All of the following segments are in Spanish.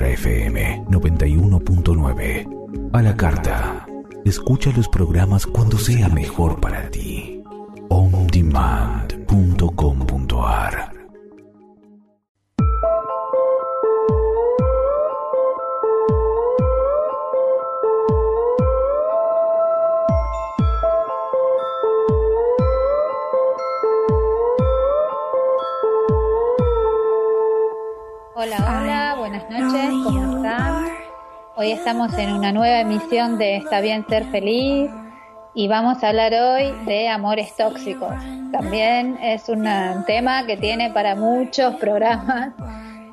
nuestra FM 91.9. A la carta. Escucha los programas cuando sea mejor para ti. Ondemand.com.ar. Hola, hola, buenas noches, ¿cómo están? Hoy estamos en una nueva emisión de Está Bien Ser Feliz y vamos a hablar hoy de amores tóxicos. También es un tema que tiene para muchos programas,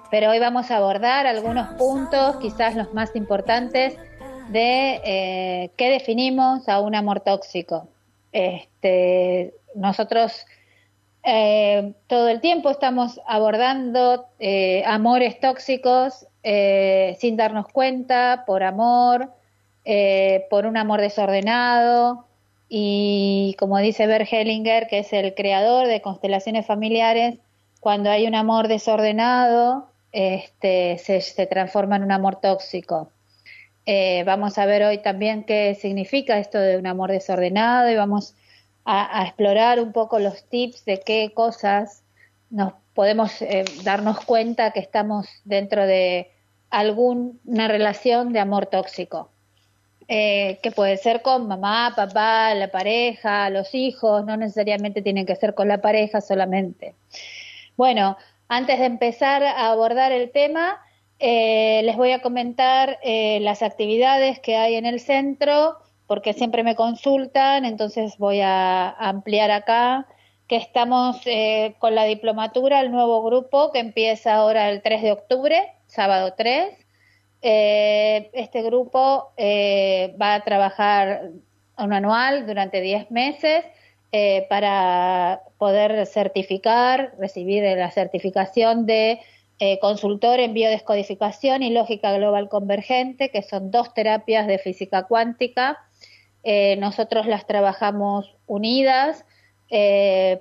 pero hoy vamos a abordar algunos puntos, quizás los más importantes, de qué definimos a un amor tóxico. Nosotros... todo el tiempo estamos abordando amores tóxicos sin darnos cuenta, por amor, por un amor desordenado, y como dice Bert Hellinger, que es el creador de constelaciones familiares, cuando hay un amor desordenado se transforma en un amor tóxico. Vamos a ver hoy también qué significa esto de un amor desordenado y vamos a explorar un poco los tips de qué cosas nos podemos darnos cuenta que estamos dentro de alguna relación de amor tóxico, que puede ser con mamá, papá, la pareja, los hijos, no necesariamente tienen que ser con la pareja solamente. Bueno, antes de empezar a abordar el tema, les voy a comentar las actividades que hay en el centro, porque siempre me consultan, entonces voy a ampliar acá, que estamos con la diplomatura, el nuevo grupo que empieza ahora el 3 de octubre, sábado 3. Este grupo va a trabajar un anual durante 10 meses para poder certificar, recibir la certificación de consultor en biodescodificación y lógica global convergente, que son dos terapias de física cuántica. Nosotros las trabajamos unidas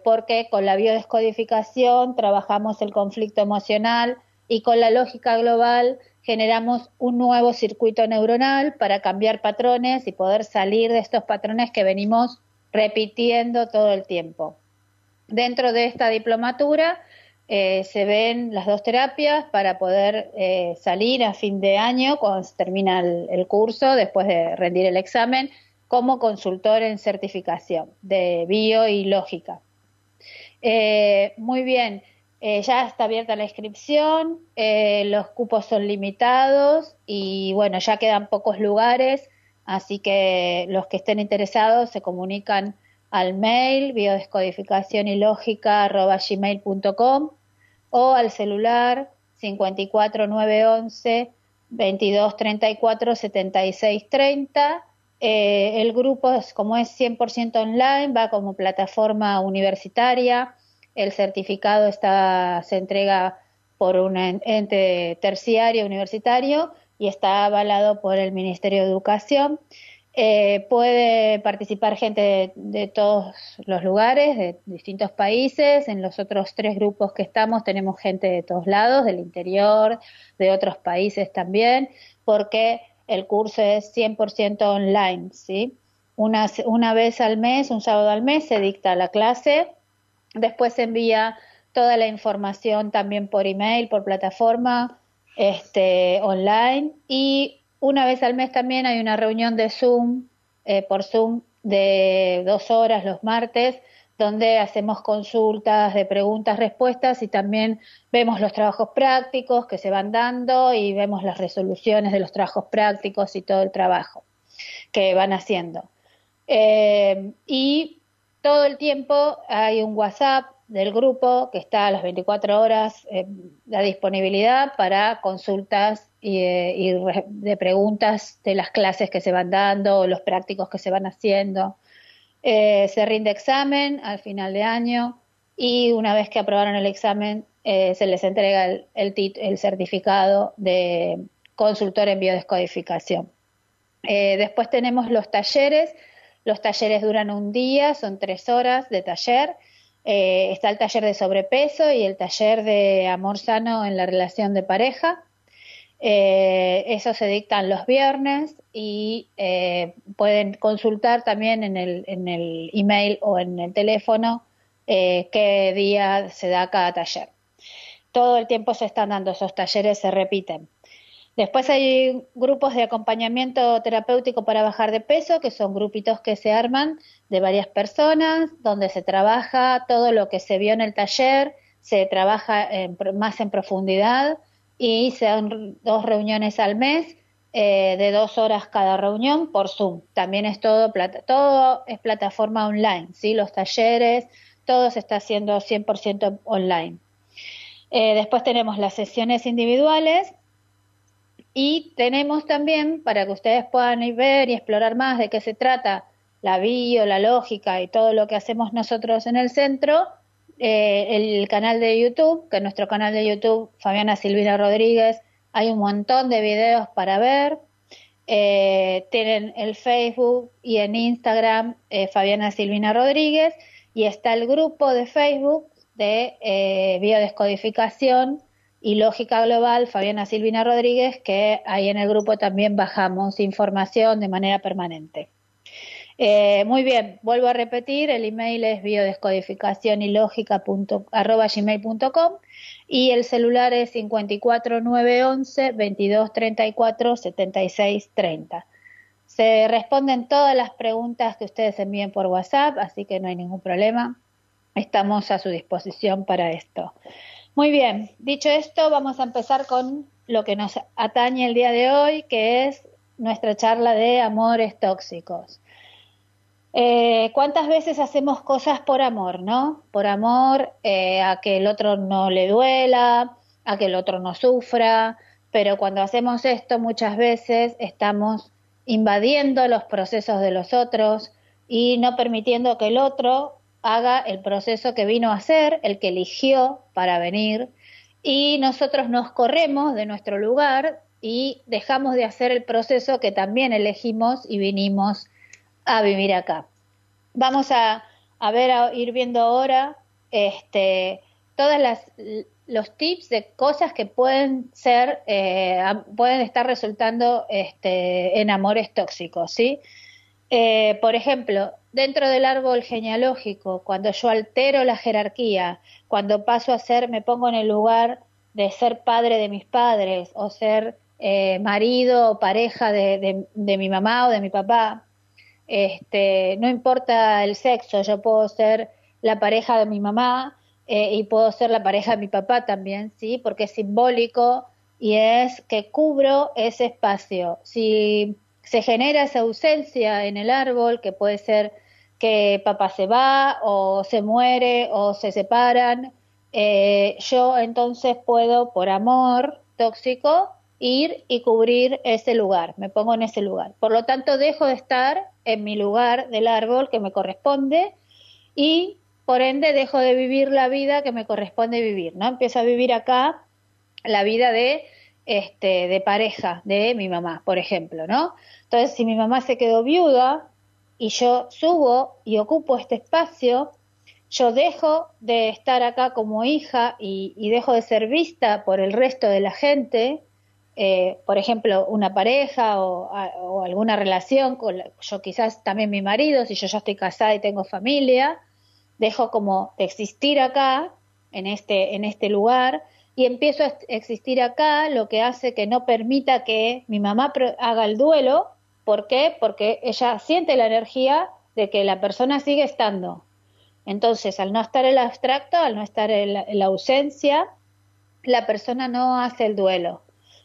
porque con la biodescodificación trabajamos el conflicto emocional y con la lógica global generamos un nuevo circuito neuronal para cambiar patrones y poder salir de estos patrones que venimos repitiendo todo el tiempo. Dentro de esta diplomatura se ven las dos terapias para poder salir a fin de año, cuando se termina el curso, después de rendir el examen, como consultor en certificación de bio y lógica. Muy bien, ya está abierta la inscripción, los cupos son limitados y bueno, ya quedan pocos lugares, así que los que estén interesados se comunican al mail biodescodificacionylogica@gmail.com o al celular 54911 2234 7630. El grupo, como es 100% online, va como plataforma universitaria. El certificado se entrega por un ente terciario universitario y está avalado por el Ministerio de Educación. Puede participar gente de todos los lugares, de distintos países. En los otros tres grupos que estamos tenemos gente de todos lados, del interior, de otros países también, porque el curso es 100% online, ¿sí? Una vez al mes, un sábado al mes, se dicta la clase. Después se envía toda la información también por email, por plataforma online. Y una vez al mes también hay una reunión de Zoom, por Zoom, de 2 horas los martes, donde hacemos consultas de preguntas, respuestas y también vemos los trabajos prácticos que se van dando y vemos las resoluciones de los trabajos prácticos y todo el trabajo que van haciendo. Y todo el tiempo hay un WhatsApp del grupo que está a las 24 horas a disponibilidad para consultas y de preguntas de las clases que se van dando o los prácticos que se van haciendo. Se rinde examen al final de año y una vez que aprobaron el examen se les entrega el certificado de consultor en biodescodificación. Después tenemos los talleres. Los talleres duran un día, son 3 horas de taller. Está el taller de sobrepeso y el taller de amor sano en la relación de pareja. Eso se dictan los viernes y pueden consultar también en el email o en el teléfono qué día se da cada taller. Todo el tiempo se están dando esos talleres, se repiten. Después hay grupos de acompañamiento terapéutico para bajar de peso, que son grupitos que se arman de varias personas, donde se trabaja todo lo que se vio en el taller, se trabaja más en profundidad, y se dan 2 reuniones al mes de 2 horas cada reunión por Zoom. También es todo es plataforma online, ¿sí? Los talleres, todo se está haciendo 100% online. Después tenemos las sesiones individuales y tenemos también, para que ustedes puedan ir ver y explorar más de qué se trata la bio, la lógica y todo lo que hacemos nosotros en el centro, el canal de YouTube, que nuestro canal de YouTube, Fabiana Silvina Rodríguez, hay un montón de videos para ver. Tienen el Facebook y en Instagram Fabiana Silvina Rodríguez, y está el grupo de Facebook de biodescodificación y lógica global Fabiana Silvina Rodríguez, que ahí en el grupo también bajamos información de manera permanente. Muy bien, vuelvo a repetir, el email es biodescodificacionylogica@gmail.com y el celular es 54 911 22 34 76 30. Se responden todas las preguntas que ustedes envíen por WhatsApp, así que no hay ningún problema, estamos a su disposición para esto. Muy bien, dicho esto, vamos a empezar con lo que nos atañe el día de hoy, que es nuestra charla de amores tóxicos. ¿Cuántas veces hacemos cosas por amor, no? Por amor a que el otro no le duela, a que el otro no sufra, pero cuando hacemos esto muchas veces estamos invadiendo los procesos de los otros y no permitiendo que el otro haga el proceso que vino a hacer, el que eligió para venir, y nosotros nos corremos de nuestro lugar y dejamos de hacer el proceso que también elegimos y vinimos a vivir acá. Vamos a ir viendo ahora todas los tips de cosas que pueden ser, pueden estar resultando en amores tóxicos, ¿sí? Por ejemplo, dentro del árbol genealógico, cuando yo altero la jerarquía, cuando paso a ser, me pongo en el lugar de ser padre de mis padres o ser marido o pareja de mi mamá o de mi papá. No importa el sexo, yo puedo ser la pareja de mi mamá y puedo ser la pareja de mi papá también, ¿sí? Porque es simbólico y es que cubro ese espacio. Si se genera esa ausencia en el árbol, que puede ser que papá se va o se muere o se separan, yo entonces puedo, por amor tóxico, ir y cubrir ese lugar, me pongo en ese lugar. Por lo tanto, dejo de estar en mi lugar del árbol que me corresponde y, por ende, dejo de vivir la vida que me corresponde vivir, ¿no? Empiezo a vivir acá la vida de pareja de mi mamá, por ejemplo, ¿no? Entonces, si mi mamá se quedó viuda y yo subo y ocupo este espacio, yo dejo de estar acá como hija y dejo de ser vista por el resto de la gente. Por ejemplo, una pareja o alguna relación, yo quizás también mi marido, si yo ya estoy casada y tengo familia, dejo como de existir acá, en este lugar, y empiezo a existir acá, lo que hace que no permita que mi mamá haga el duelo. ¿Por qué? Porque ella siente la energía de que la persona sigue estando. Entonces, al no estar el abstracto, al no estar la ausencia, la persona no hace el duelo.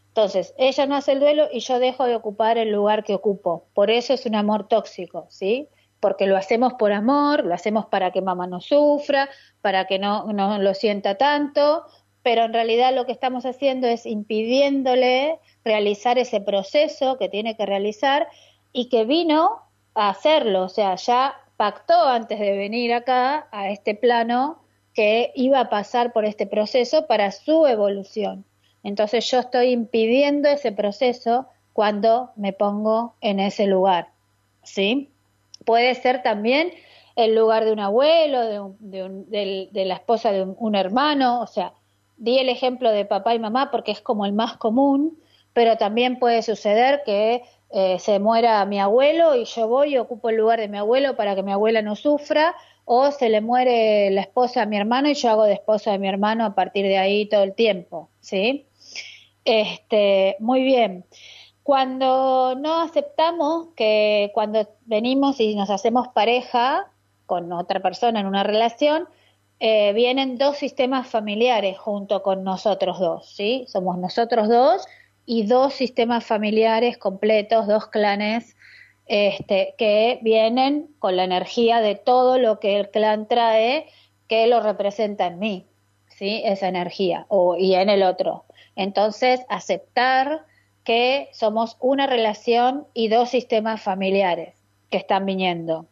Entonces, ella no hace el duelo y yo dejo de ocupar el lugar que ocupo. Por eso es un amor tóxico, ¿sí? Porque lo hacemos por amor, lo hacemos para que mamá no sufra, para que no lo sienta tanto, pero en realidad lo que estamos haciendo es impidiéndole realizar ese proceso que tiene que realizar y que vino a hacerlo. O sea, ya pactó antes de venir acá, a este plano, que iba a pasar por este proceso para su evolución. Entonces yo estoy impidiendo ese proceso cuando me pongo en ese lugar, ¿sí? Puede ser también el lugar de un abuelo, de la esposa de un hermano. O sea, di el ejemplo de papá y mamá porque es como el más común, pero también puede suceder que se muera mi abuelo y yo voy y ocupo el lugar de mi abuelo para que mi abuela no sufra, o se le muere la esposa a mi hermano y yo hago de esposa de mi hermano a partir de ahí todo el tiempo, ¿sí? Muy bien. Cuando no aceptamos que cuando venimos y nos hacemos pareja con otra persona en una relación, vienen dos sistemas familiares junto con nosotros dos, ¿sí? Somos nosotros dos y dos sistemas familiares completos, dos clanes que vienen con la energía de todo lo que el clan trae, que lo representa en mí, ¿sí? Esa energía, y en el otro. Entonces, aceptar que somos una relación y dos sistemas familiares que están viniendo.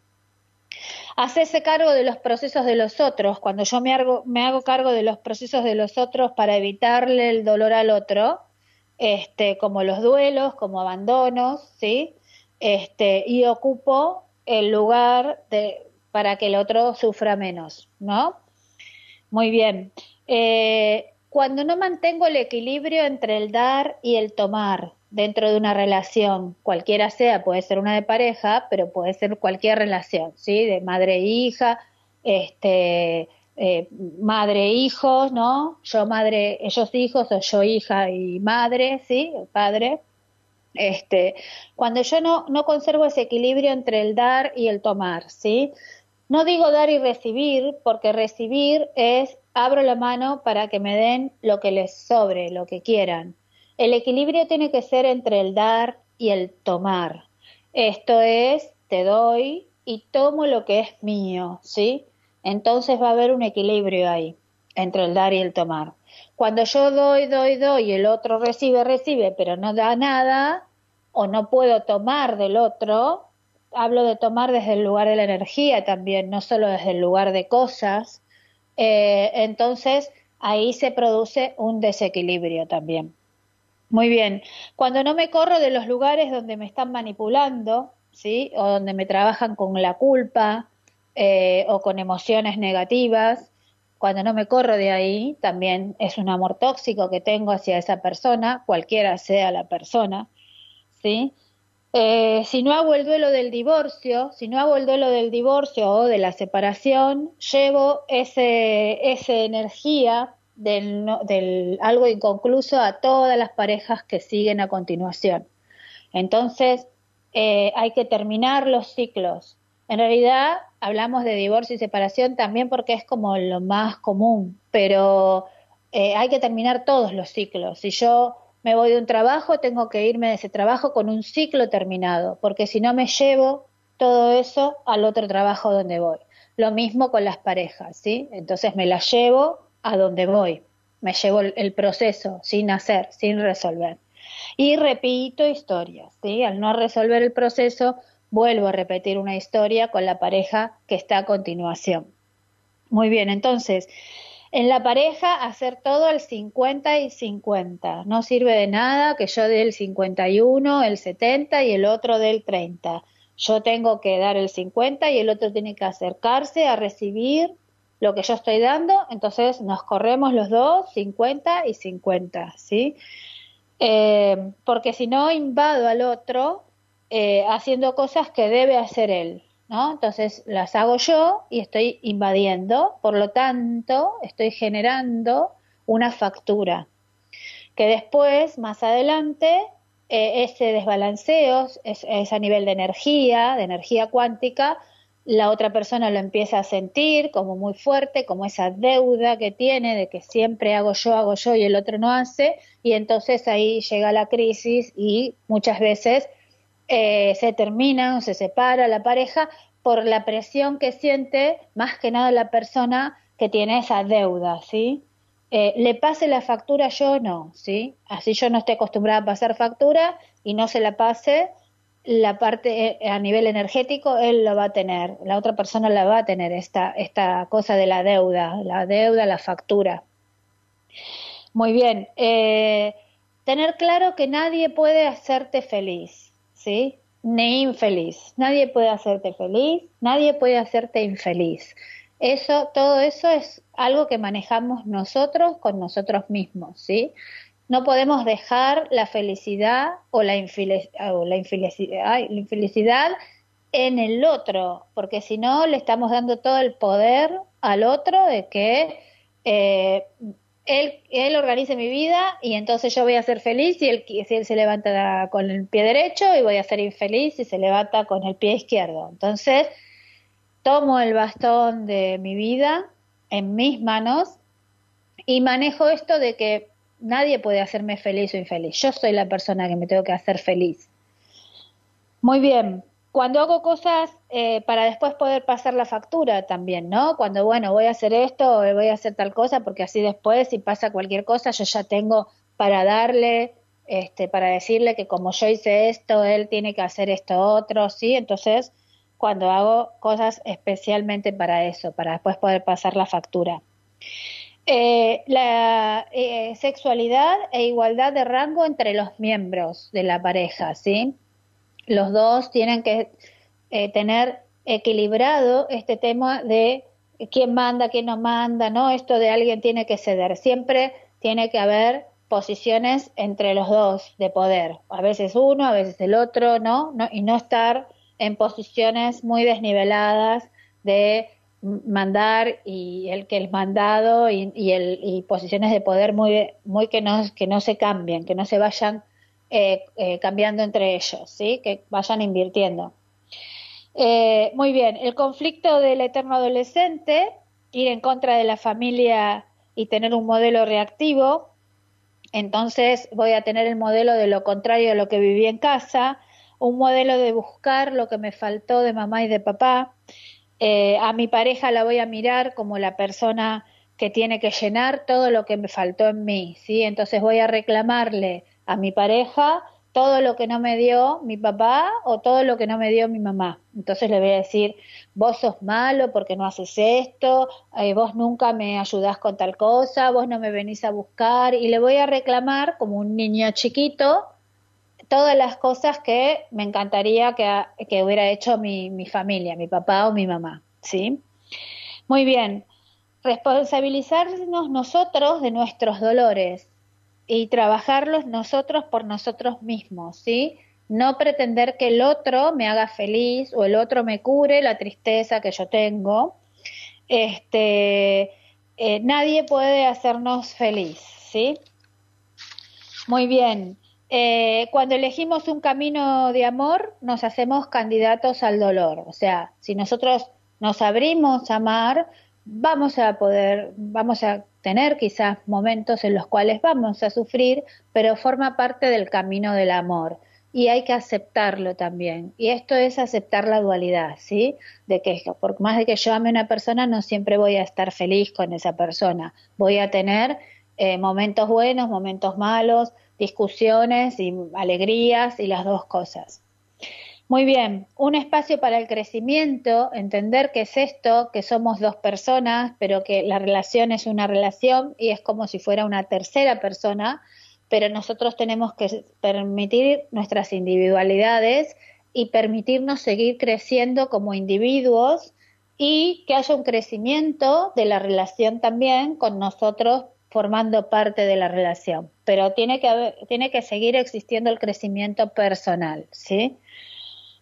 Hacerse cargo de los procesos de los otros. Cuando yo me hago cargo de los procesos de los otros para evitarle el dolor al otro, como los duelos, como abandonos, ¿sí? Y ocupo el lugar para que el otro sufra menos, ¿no? Muy bien. Cuando no mantengo el equilibrio entre el dar y el tomar dentro de una relación, cualquiera sea, puede ser una de pareja, pero puede ser cualquier relación, ¿sí? De madre e hija, madre e hijos, ¿no? Yo madre, ellos hijos, o yo hija y madre, ¿sí? El padre. Cuando yo no conservo ese equilibrio entre el dar y el tomar, ¿sí? No digo dar y recibir, porque recibir es abro la mano para que me den lo que les sobre, lo que quieran. El equilibrio tiene que ser entre el dar y el tomar. Esto es, te doy y tomo lo que es mío, ¿sí? Entonces va a haber un equilibrio ahí, entre el dar y el tomar. Cuando yo doy, y el otro recibe, pero no da nada, o no puedo tomar del otro, hablo de tomar desde el lugar de la energía también, no solo desde el lugar de cosas, entonces ahí se produce un desequilibrio también. Muy bien, cuando no me corro de los lugares donde me están manipulando, ¿sí? O donde me trabajan con la culpa o con emociones negativas, cuando no me corro de ahí, también es un amor tóxico que tengo hacia esa persona, cualquiera sea la persona, ¿sí? Si no hago el duelo del divorcio, o de la separación, llevo esa energía del algo inconcluso a todas las parejas que siguen a continuación. Entonces, hay que terminar los ciclos. En realidad, hablamos de divorcio y separación también porque es como lo más común, pero hay que terminar todos los ciclos. Si yo me voy de un trabajo, tengo que irme de ese trabajo con un ciclo terminado, porque si no me llevo todo eso al otro trabajo donde voy. Lo mismo con las parejas, ¿sí? Entonces me las llevo a donde voy, me llevo el proceso sin hacer, sin resolver. Y repito historias, ¿sí? Al no resolver el proceso, vuelvo a repetir una historia con la pareja que está a continuación. Muy bien, entonces, en la pareja hacer todo al 50 y 50. No sirve de nada que yo dé el 51, el 70 y el otro dé el 30. Yo tengo que dar el 50 y el otro tiene que acercarse a recibir lo que yo estoy dando. Entonces nos corremos los dos, 50 y 50, ¿sí? Porque si no invado al otro haciendo cosas que debe hacer él, ¿no? Entonces las hago yo y estoy invadiendo, por lo tanto estoy generando una factura que después, más adelante, ese desbalanceo es a nivel de energía cuántica, la otra persona lo empieza a sentir como muy fuerte, como esa deuda que tiene de que siempre hago yo y el otro no hace, y entonces ahí llega la crisis y muchas veces se terminan, se separa la pareja por la presión que siente más que nada la persona que tiene esa deuda, ¿sí? Le pase la factura yo no, ¿sí? Así yo no estoy acostumbrada a pasar factura y no se la pase, la parte a nivel energético él lo va a tener, la otra persona la va a tener, esta cosa de la deuda, la factura. Muy bien, tener claro que nadie puede hacerte feliz, ¿sí? Ni infeliz. Nadie puede hacerte feliz, nadie puede hacerte infeliz. Todo eso es algo que manejamos nosotros con nosotros mismos, ¿sí? No podemos dejar la felicidad o la infelicidad en el otro, porque si no le estamos dando todo el poder al otro de que él organice mi vida y entonces yo voy a ser feliz si él se levanta con el pie derecho, y voy a ser infeliz si se levanta con el pie izquierdo. Entonces tomo el bastón de mi vida en mis manos y manejo esto de que nadie puede hacerme feliz o infeliz. Yo soy la persona que me tengo que hacer feliz. Muy bien. Cuando hago cosas para después poder pasar la factura también, ¿no? Cuando, bueno, voy a hacer esto o voy a hacer tal cosa, porque así después, si pasa cualquier cosa, yo ya tengo para darle, para decirle que como yo hice esto, él tiene que hacer esto otro, ¿sí? Entonces, cuando hago cosas especialmente para eso, para después poder pasar la factura. La sexualidad e igualdad de rango entre los miembros de la pareja, ¿sí? Los dos tienen que tener equilibrado este tema de quién manda, quién no manda, ¿no? Esto de alguien tiene que ceder. Siempre tiene que haber posiciones entre los dos de poder. A veces uno, a veces el otro, ¿no? Y no estar en posiciones muy desniveladas de mandar y el que es mandado y posiciones de poder muy que no se cambien, que no se vayan cambiando entre ellos, ¿sí? Que vayan invirtiendo. Muy bien, el conflicto del eterno adolescente, ir en contra de la familia y tener un modelo reactivo, entonces voy a tener el modelo de lo contrario a lo que viví en casa, un modelo de buscar lo que me faltó de mamá y de papá. A mi pareja la voy a mirar como la persona que tiene que llenar todo lo que me faltó en mí, ¿sí? Entonces voy a reclamarle a mi pareja todo lo que no me dio mi papá o todo lo que no me dio mi mamá. Entonces le voy a decir, vos sos malo porque no haces esto, vos nunca me ayudás con tal cosa, vos no me venís a buscar, y le voy a reclamar como un niño chiquito todas las cosas que me encantaría que hubiera hecho mi familia, mi papá o mi mamá, ¿sí? Muy bien, responsabilizarnos nosotros de nuestros dolores y trabajarlos nosotros por nosotros mismos, ¿sí? No pretender que el otro me haga feliz o el otro me cure la tristeza que yo tengo. Nadie puede hacernos feliz, ¿sí? Muy bien. Cuando elegimos un camino de amor, nos hacemos candidatos al dolor. O sea, si nosotros nos abrimos a amar, vamos a tener quizás momentos en los cuales vamos a sufrir, pero forma parte del camino del amor. Y hay que aceptarlo también. Y esto es aceptar la dualidad, ¿sí? De que por más de que yo ame a una persona, no siempre voy a estar feliz con esa persona. Voy a tener momentos buenos, momentos malos, discusiones y alegrías, y las dos cosas. Muy bien, un espacio para el crecimiento, entender qué es esto, que somos dos personas, pero que la relación es una relación y es como si fuera una tercera persona, pero nosotros tenemos que permitir nuestras individualidades y permitirnos seguir creciendo como individuos, y que haya un crecimiento de la relación también con nosotros formando parte de la relación, pero tiene que seguir existiendo el crecimiento personal, ¿sí?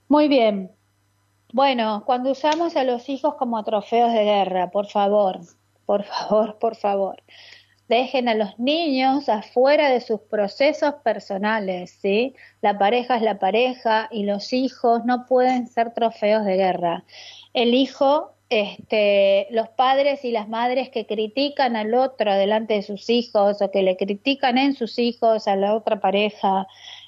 Muy bien. Bueno, cuando usamos a los hijos como trofeos de guerra, por favor, dejen a los niños afuera de sus procesos personales, ¿sí? La pareja es la pareja y los hijos no pueden ser trofeos de guerra. El hijo... los padres y las madres que critican al otro delante de sus hijos o que le critican en sus hijos a la otra pareja,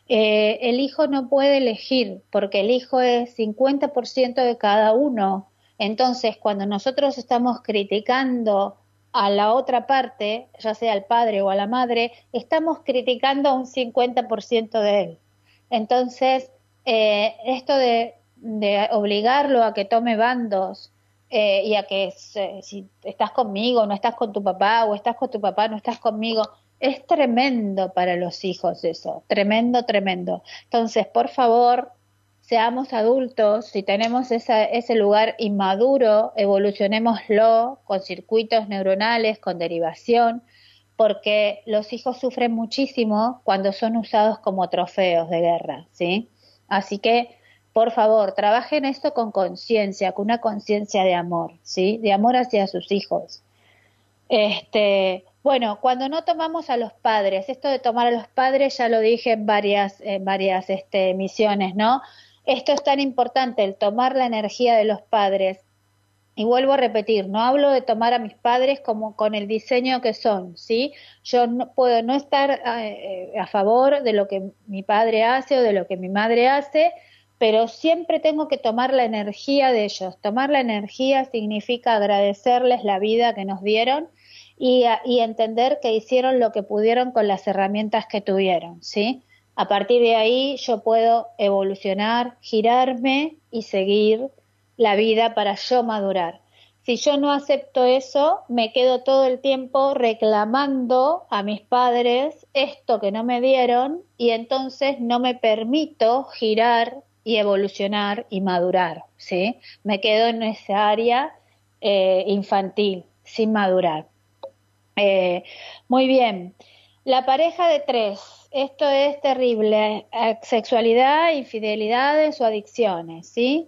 el hijo no puede elegir porque el hijo es 50% de cada uno. Entonces, cuando nosotros estamos criticando a la otra parte, ya sea al padre o a la madre, estamos criticando a un 50% de él. Entonces, esto de obligarlo a que tome bandos, y a que si estás conmigo, no estás con tu papá, o estás con tu papá, no estás conmigo, es tremendo para los hijos eso, tremendo. Entonces, por favor, seamos adultos, si tenemos ese lugar inmaduro, evolucionémoslo con circuitos neuronales, con derivación, porque los hijos sufren muchísimo cuando son usados como trofeos de guerra, ¿sí? Así que, por favor, trabajen esto con conciencia, con una conciencia de amor, ¿sí? De amor hacia sus hijos. Bueno, cuando no tomamos a los padres, esto de tomar a los padres ya lo dije en varias emisiones, ¿no? Esto es tan importante, el tomar la energía de los padres. Y vuelvo a repetir, no hablo de tomar a mis padres como con el diseño que son, ¿sí? Yo no puedo no estar a favor de lo que mi padre hace o de lo que mi madre hace, pero siempre tengo que tomar la energía de ellos. Tomar la energía significa agradecerles la vida que nos dieron y entender que hicieron lo que pudieron con las herramientas que tuvieron, ¿sí? A partir de ahí yo puedo evolucionar, girarme y seguir la vida para yo madurar. Si yo no acepto eso, me quedo todo el tiempo reclamando a mis padres esto que no me dieron y entonces no me permito girar y evolucionar y madurar, ¿sí? Me quedo en esa área infantil, sin madurar. Muy bien. La pareja de tres, esto es terrible, sexualidad, infidelidades o adicciones, ¿sí?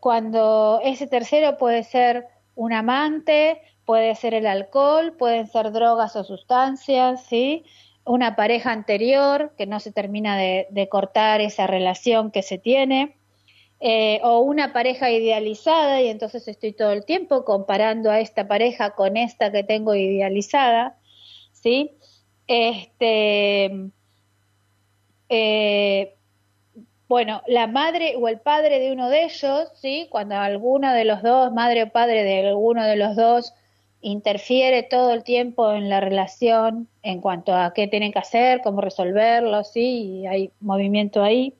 Cuando ese tercero puede ser un amante, puede ser el alcohol, pueden ser drogas o sustancias, ¿sí? Una pareja anterior que no se termina de cortar esa relación que se tiene, o una pareja idealizada y entonces estoy todo el tiempo comparando a esta pareja con esta que tengo idealizada, ¿sí? Bueno, la madre o el padre de uno de ellos, ¿sí? Cuando alguno de los dos, madre o padre de alguno de los dos, interfiere todo el tiempo en la relación en cuanto a qué tienen que hacer, cómo resolverlo, ¿sí? Y hay movimiento ahí.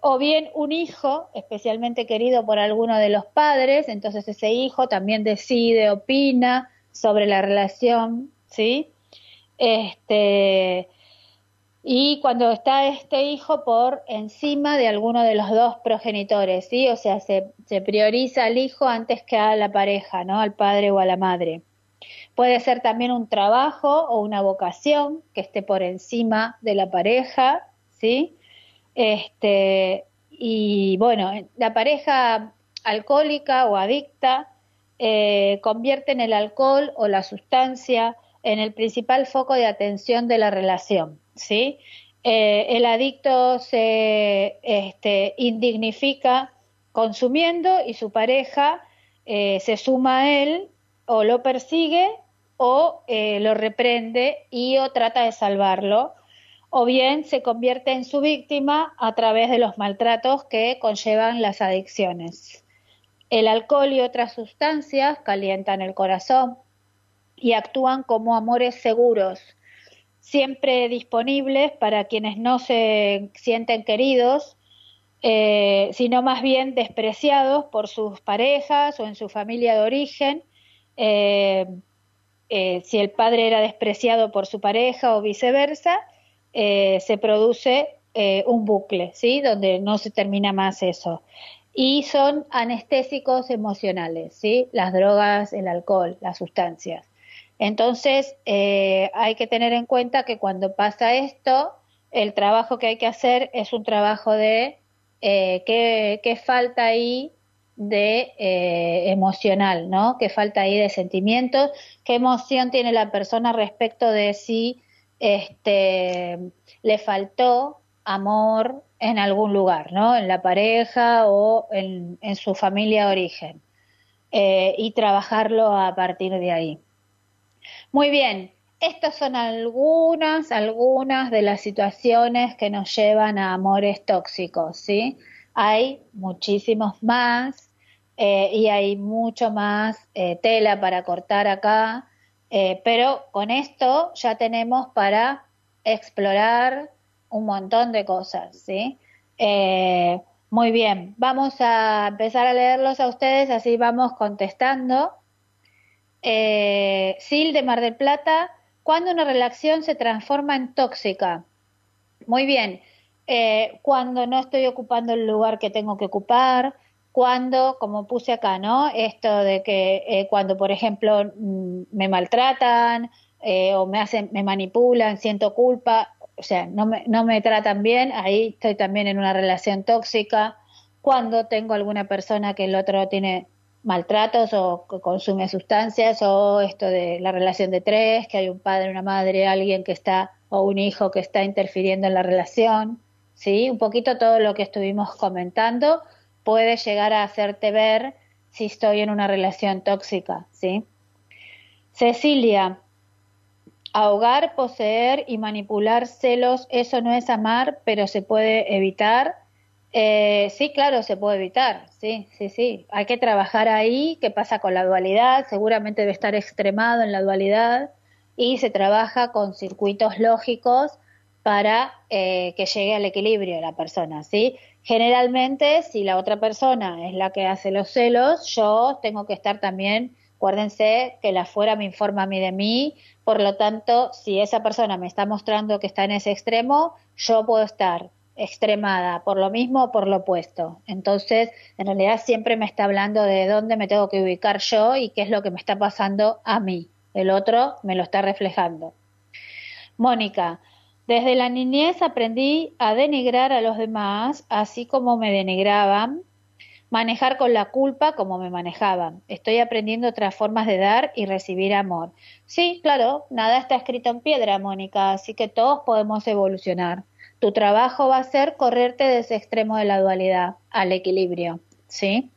O bien un hijo especialmente querido por alguno de los padres, entonces ese hijo también decide, opina sobre la relación, ¿sí? Y cuando está este hijo por encima de alguno de los dos progenitores, ¿sí? O sea, se prioriza al hijo antes que a la pareja, ¿no? Al padre o a la madre. Puede ser también un trabajo o una vocación que esté por encima de la pareja, ¿sí? Y bueno, la pareja alcohólica o adicta convierte en el alcohol o la sustancia en el principal foco de atención de la relación, ¿sí? El adicto se indignifica consumiendo y su pareja se suma a él o lo persigue o lo reprende y o trata de salvarlo, o bien se convierte en su víctima a través de los maltratos que conllevan las adicciones. El alcohol y otras sustancias calientan el corazón y actúan como amores seguros, siempre disponibles para quienes no se sienten queridos, sino más bien despreciados por sus parejas o en su familia de origen. Si el padre era despreciado por su pareja o viceversa, se produce un bucle, ¿sí? Donde no se termina más eso. Y son anestésicos emocionales, ¿sí? Las drogas, el alcohol, las sustancias. Entonces, hay que tener en cuenta que cuando pasa esto, el trabajo que hay que hacer es un trabajo de qué falta ahí de emocional, ¿no? Qué falta ahí de sentimientos, qué emoción tiene la persona respecto de si le faltó amor en algún lugar, ¿no? En la pareja o en su familia de origen, y trabajarlo a partir de ahí. Muy bien, estas son algunas de las situaciones que nos llevan a amores tóxicos, ¿sí? Hay muchísimos más y hay mucho más tela para cortar acá, pero con esto ya tenemos para explorar un montón de cosas, ¿sí? Muy bien, vamos a empezar a leerlos a ustedes, así vamos contestando. Sil de Mar del Plata, ¿cuándo una relación se transforma en tóxica? Muy bien, cuando no estoy ocupando el lugar que tengo que ocupar, cuando, como puse acá, ¿no? Esto de que cuando, por ejemplo, me maltratan o me manipulan, siento culpa, o sea, no me tratan bien, ahí estoy también en una relación tóxica. Cuando tengo alguna persona que el otro tiene maltratos o consume sustancias, o esto de la relación de tres, que hay un padre, una madre, alguien que está, o un hijo que está interfiriendo en la relación, ¿sí? Un poquito todo lo que estuvimos comentando puede llegar a hacerte ver si estoy en una relación tóxica, ¿sí? Cecilia, ahogar, poseer y manipular celos, eso no es amar, pero se puede evitar. Sí, claro, se puede evitar, sí. Hay que trabajar ahí, qué pasa con la dualidad, seguramente debe estar extremado en la dualidad, y se trabaja con circuitos lógicos para que llegue al equilibrio de la persona, ¿sí? Generalmente, si la otra persona es la que hace los celos, yo tengo que estar también, acuérdense que el afuera me informa a mí de mí, por lo tanto, si esa persona me está mostrando que está en ese extremo, yo puedo estar extremada, por lo mismo o por lo opuesto. Entonces, en realidad siempre me está hablando de dónde me tengo que ubicar yo y qué es lo que me está pasando a mí. El otro me lo está reflejando. Mónica, desde la niñez aprendí a denigrar a los demás, así como me denigraban, manejar con la culpa como me manejaban. Estoy aprendiendo otras formas de dar y recibir amor. Sí, claro, nada está escrito en piedra, Mónica, así que todos podemos evolucionar. Tu trabajo va a ser correrte de ese extremo de la dualidad al equilibrio, ¿sí?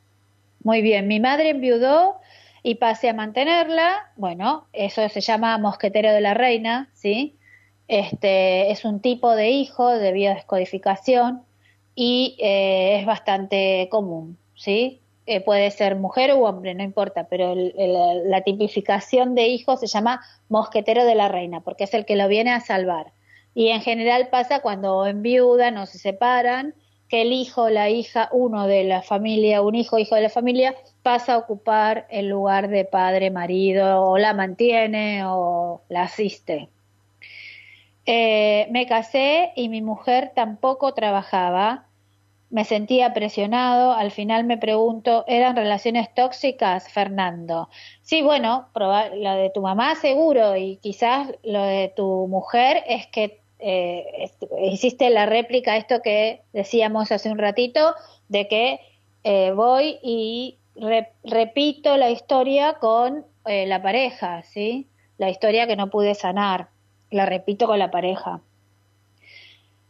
Muy bien, mi madre enviudó y pasé a mantenerla. Bueno, eso se llama mosquetero de la reina, ¿sí? Este es un tipo de hijo de biodescodificación y es bastante común, ¿sí? Puede ser mujer o hombre, no importa, pero la tipificación de hijo se llama mosquetero de la reina porque es el que lo viene a salvar. Y en general pasa cuando enviudan o se separan, que el hijo, la hija, uno de la familia, un hijo, hijo de la familia, pasa a ocupar el lugar de padre, marido, o la mantiene o la asiste. Me casé y mi mujer tampoco trabajaba, me sentía presionado, al final me pregunto, ¿eran relaciones tóxicas, Fernando? Sí, bueno, la de tu mamá seguro, y quizás lo de tu mujer es que hiciste la réplica a esto que decíamos hace un ratito, de que voy y repito la historia con la pareja, ¿sí? La historia que no pude sanar, la repito con la pareja.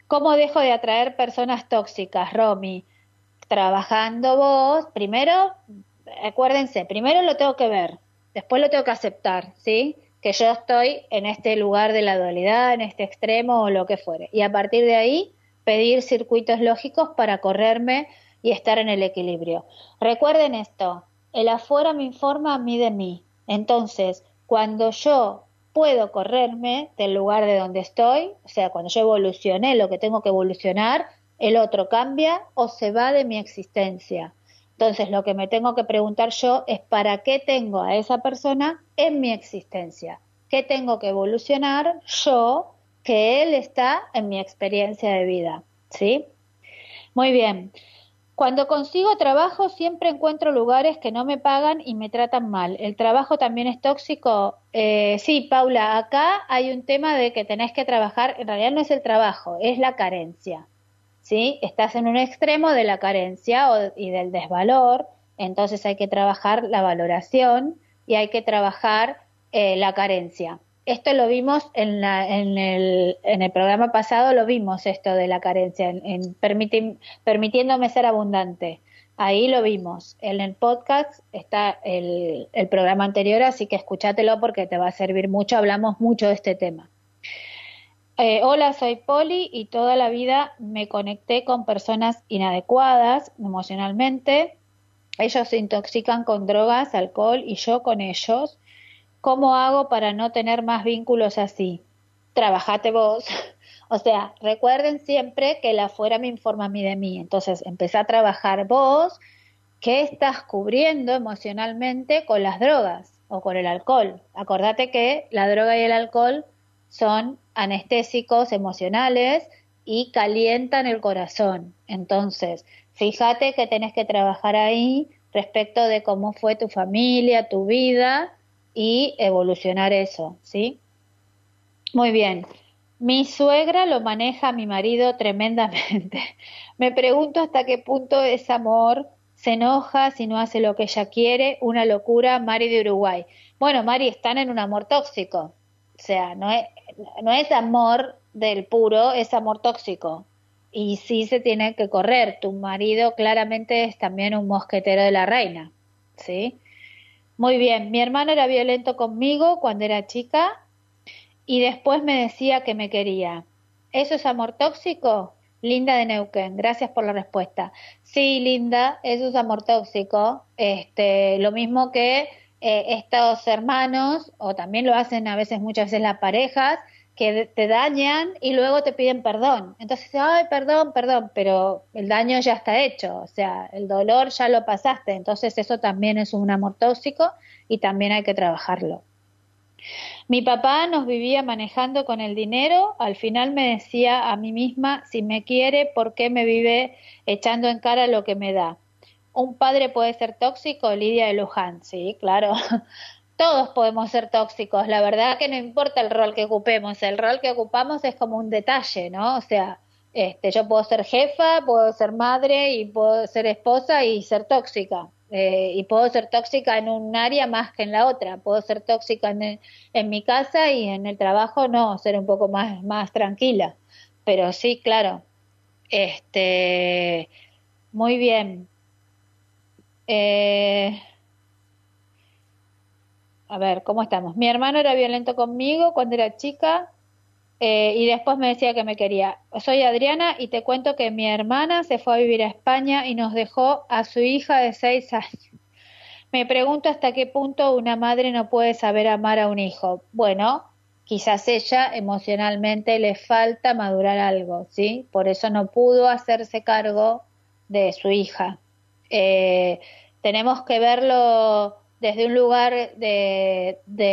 ¿Cómo dejo de atraer personas tóxicas, Romy? Trabajando vos, primero, acuérdense, primero lo tengo que ver, después lo tengo que aceptar, ¿sí? Que yo estoy en este lugar de la dualidad, en este extremo o lo que fuere. Y a partir de ahí, pedir circuitos lógicos para correrme y estar en el equilibrio. Recuerden esto, el afuera me informa a mí de mí. Entonces, cuando yo puedo correrme del lugar de donde estoy, o sea, cuando yo evolucioné lo que tengo que evolucionar, el otro cambia o se va de mi existencia. Entonces, lo que me tengo que preguntar yo es ¿para qué tengo a esa persona en mi existencia? ¿Qué tengo que evolucionar yo que él está en mi experiencia de vida? ¿Sí? Muy bien. Cuando consigo trabajo siempre encuentro lugares que no me pagan y me tratan mal. ¿El trabajo también es tóxico? Sí, Paula, acá hay un tema de que tenés que trabajar, en realidad no es el trabajo, es la carencia, ¿sí? Estás en un extremo de la carencia y del desvalor, entonces hay que trabajar la valoración y hay que trabajar la carencia. Esto lo vimos en el programa pasado, lo vimos esto de la carencia, permitiéndome ser abundante. Ahí lo vimos. En el podcast está el programa anterior, así que escúchatelo porque te va a servir mucho. Hablamos mucho de este tema. Hola, soy Poli y toda la vida me conecté con personas inadecuadas emocionalmente. Ellos se intoxican con drogas, alcohol y yo con ellos. ¿Cómo hago para no tener más vínculos así? Trabajate vos. O sea, recuerden siempre que el afuera me informa a mí de mí. Entonces, empezá a trabajar vos qué estás cubriendo emocionalmente con las drogas o con el alcohol. Acordate que la droga y el alcohol son anestésicos emocionales y calientan el corazón. Entonces, Fíjate que tenés que trabajar ahí respecto de cómo fue tu familia, tu vida y evolucionar eso, ¿sí? Muy bien. Mi suegra lo maneja a mi marido tremendamente. Me pregunto hasta qué punto es amor, se enoja si no hace lo que ella quiere, una locura, Mari de Uruguay. Bueno, Mari, están en un amor tóxico. O sea, no es amor del puro, es amor tóxico. Y sí se tiene que correr. Tu marido claramente es también un mosquetero de la reina, ¿sí? Muy bien. Mi hermano era violento conmigo cuando era chica y después me decía que me quería. ¿Eso es amor tóxico? Linda de Neuquén, gracias por la respuesta. Sí, Linda, eso es amor tóxico. Lo mismo que estos hermanos, o también lo hacen a veces, muchas veces las parejas, que te dañan y luego te piden perdón. Entonces, ay, perdón, pero el daño ya está hecho, o sea, el dolor ya lo pasaste. Entonces, eso también es un amor tóxico y también hay que trabajarlo. Mi papá nos vivía manejando con el dinero, al final me decía a mí misma, si me quiere, ¿por qué me vive echando en cara lo que me da? ¿Un padre puede ser tóxico? Lidia de Luján, sí, claro. Todos podemos ser tóxicos, la verdad que no importa el rol que ocupemos, el rol que ocupamos es como un detalle, ¿no? O sea, yo puedo ser jefa, puedo ser madre y puedo ser esposa y ser tóxica, y puedo ser tóxica en un área más que en la otra, puedo ser tóxica en mi casa y en el trabajo no, ser un poco más tranquila, pero sí, claro. Muy bien. A ver, ¿cómo estamos? Mi hermano era violento conmigo cuando era chica y después me decía que me quería. Soy Adriana y te cuento que mi hermana se fue a vivir a España y nos dejó a su hija de 6 años. Me pregunto hasta qué punto una madre no puede saber amar a un hijo. Bueno, quizás ella emocionalmente le falta madurar algo, ¿sí? Por eso no pudo hacerse cargo de su hija. Tenemos que verlo desde un lugar de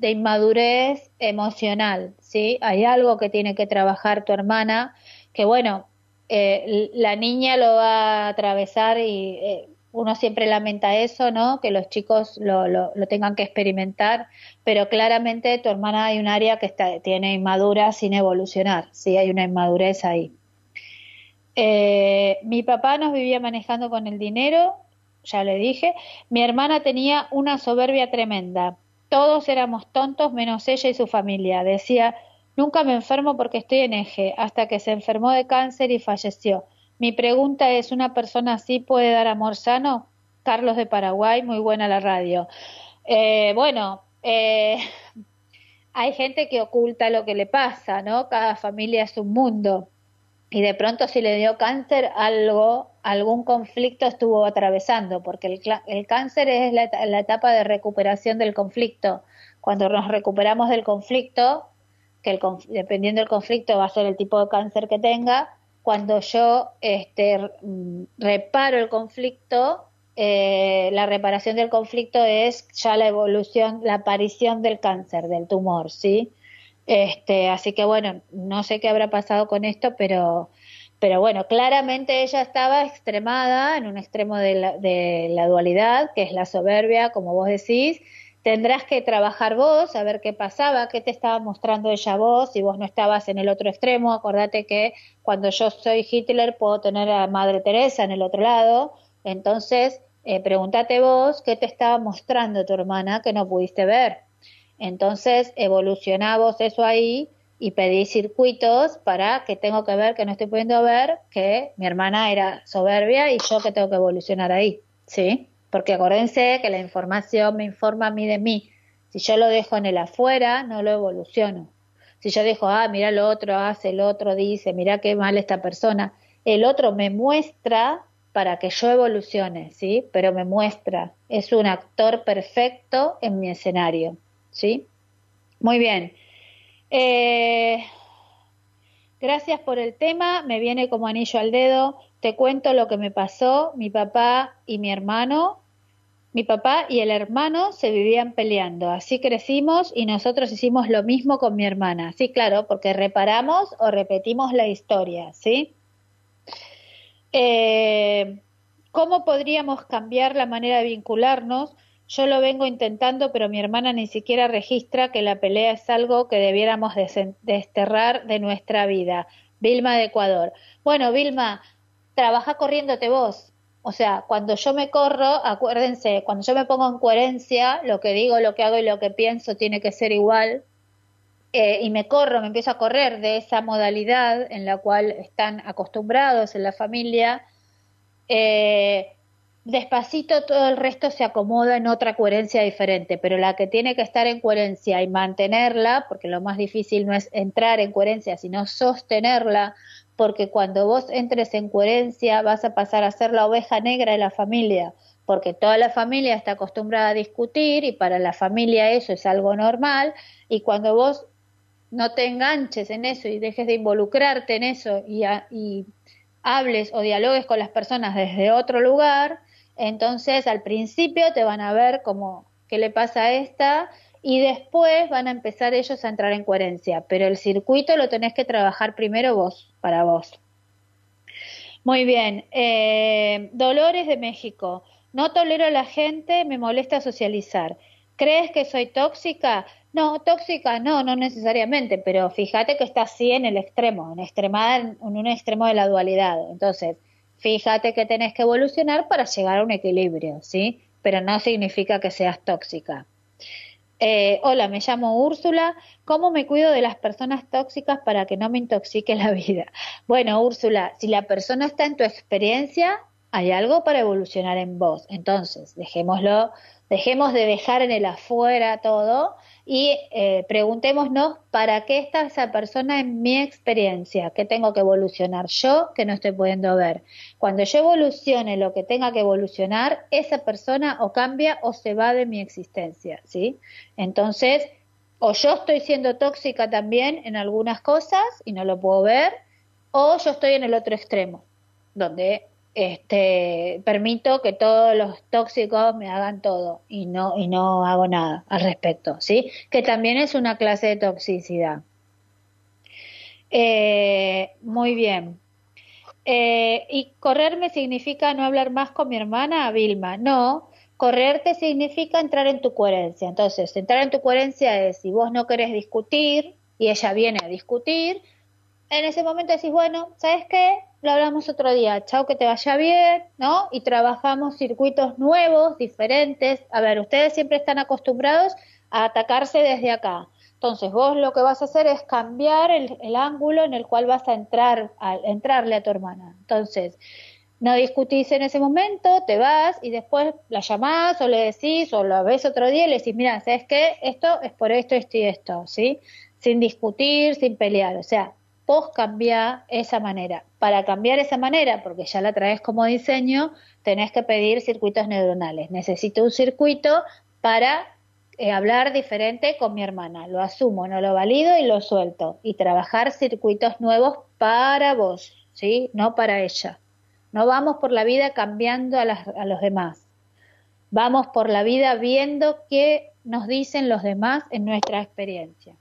inmadurez emocional, ¿sí? Hay algo que tiene que trabajar tu hermana, que bueno, la niña lo va a atravesar y uno siempre lamenta eso, ¿no? Que los chicos lo tengan que experimentar, pero claramente tu hermana hay un área que tiene inmadura sin evolucionar, ¿sí? Hay una inmadurez ahí. Mi papá nos vivía manejando con el dinero, ya le dije. Mi hermana tenía una soberbia tremenda. Todos éramos tontos menos ella y su familia. Decía, nunca me enfermo porque estoy en eje, hasta que se enfermó de cáncer y falleció. Mi pregunta es, ¿una persona así puede dar amor sano? Carlos de Paraguay, muy buena la radio. Hay gente que oculta lo que le pasa, ¿no? Cada familia es un mundo. Y de pronto si le dio cáncer, algún conflicto estuvo atravesando, porque el cáncer es la etapa de recuperación del conflicto. Cuando nos recuperamos del conflicto, que dependiendo del conflicto va a ser el tipo de cáncer que tenga, cuando yo reparo el conflicto, la reparación del conflicto es ya la evolución, la aparición del cáncer, del tumor, ¿sí? Así que bueno, no sé qué habrá pasado con esto, pero bueno, claramente ella estaba extremada en un extremo de la dualidad, que es la soberbia, como vos decís. Tendrás que trabajar vos, a ver qué pasaba, qué te estaba mostrando ella a vos, si vos no estabas en el otro extremo. Acordate que cuando yo soy Hitler puedo tener a Madre Teresa en el otro lado. Entonces, pregúntate vos qué te estaba mostrando tu hermana que no pudiste ver. Entonces evolucionamos eso ahí y pedí circuitos para que tengo que ver, que no estoy pudiendo ver, que mi hermana era soberbia y yo que tengo que evolucionar ahí, ¿sí? Porque acuérdense que la información me informa a mí de mí. Si yo lo dejo en el afuera, no lo evoluciono. Si yo dejo, mira lo otro hace, el otro dice, mira qué mal esta persona, el otro me muestra para que yo evolucione, ¿sí? Pero me muestra, es un actor perfecto en mi escenario. ¿Sí? Muy bien. Gracias por el tema, me viene como anillo al dedo. Te cuento lo que me pasó. Mi papá y el hermano se vivían peleando. Así crecimos y nosotros hicimos lo mismo con mi hermana. Sí, claro, porque reparamos o repetimos la historia, ¿sí? ¿Cómo podríamos cambiar la manera de vincularnos? Yo lo vengo intentando, pero mi hermana ni siquiera registra que la pelea es algo que debiéramos desterrar de nuestra vida. Vilma de Ecuador. Bueno, Vilma, trabaja corriéndote vos. O sea, cuando yo me corro, acuérdense, cuando yo me pongo en coherencia, lo que digo, lo que hago y lo que pienso tiene que ser igual. Y me corro, me empiezo a correr de esa modalidad en la cual están acostumbrados en la familia. Despacito todo el resto se acomoda en otra coherencia diferente, pero la que tiene que estar en coherencia y mantenerla, porque lo más difícil no es entrar en coherencia, sino sostenerla, porque cuando vos entres en coherencia vas a pasar a ser la oveja negra de la familia, porque toda la familia está acostumbrada a discutir y para la familia eso es algo normal, y cuando vos no te enganches en eso y dejes de involucrarte en eso y hables o dialogues con las personas desde otro lugar, entonces al principio te van a ver como qué le pasa a esta y después van a empezar ellos a entrar en coherencia, pero el circuito lo tenés que trabajar primero vos, para vos. Muy bien, Dolores de México, no tolero a la gente, me molesta socializar. ¿Crees que soy tóxica? No, tóxica no, no necesariamente, pero fíjate que está así en el extremo, en un extremo de la dualidad. Entonces, fíjate que tenés que evolucionar para llegar a un equilibrio, ¿sí? Pero no significa que seas tóxica. Hola, me llamo Úrsula. ¿Cómo me cuido de las personas tóxicas para que no me intoxique la vida? Bueno, Úrsula, si la persona está en tu experiencia, hay algo para evolucionar en vos. Entonces, dejemos de dejar en el afuera todo y preguntémonos para qué está esa persona en mi experiencia, qué tengo que evolucionar yo que no estoy pudiendo ver. Cuando yo evolucione lo que tenga que evolucionar, esa persona o cambia o se va de mi existencia, ¿sí? Entonces, o yo estoy siendo tóxica también en algunas cosas y no lo puedo ver, o yo estoy en el otro extremo, donde permito que todos los tóxicos me hagan todo y no hago nada al respecto, ¿sí? Que también es una clase de toxicidad. Muy bien. ¿Y correrme significa no hablar más con mi hermana, Vilma? No, correrte significa entrar en tu coherencia. Entonces, entrar en tu coherencia es si vos no querés discutir y ella viene a discutir, en ese momento decís, bueno, ¿sabes qué? Lo hablamos otro día, chao, que te vaya bien, ¿no? Y trabajamos circuitos nuevos, diferentes. A ver, ustedes siempre están acostumbrados a atacarse desde acá. Entonces vos lo que vas a hacer es cambiar el ángulo en el cual vas a entrarle a tu hermana. Entonces, no discutís en ese momento, te vas y después la llamás o le decís o la ves otro día y le decís, mira, ¿sabes qué? Esto es por esto, esto y esto, ¿sí? Sin discutir, sin pelear, o sea, vos cambiá esa manera. Para cambiar esa manera, porque ya la traes como diseño, tenés que pedir circuitos neuronales. Necesito un circuito para hablar diferente con mi hermana. Lo asumo, no lo valido y lo suelto. Y trabajar circuitos nuevos para vos, ¿sí? No para ella. No vamos por la vida cambiando a los demás. Vamos por la vida viendo qué nos dicen los demás en nuestra experiencia.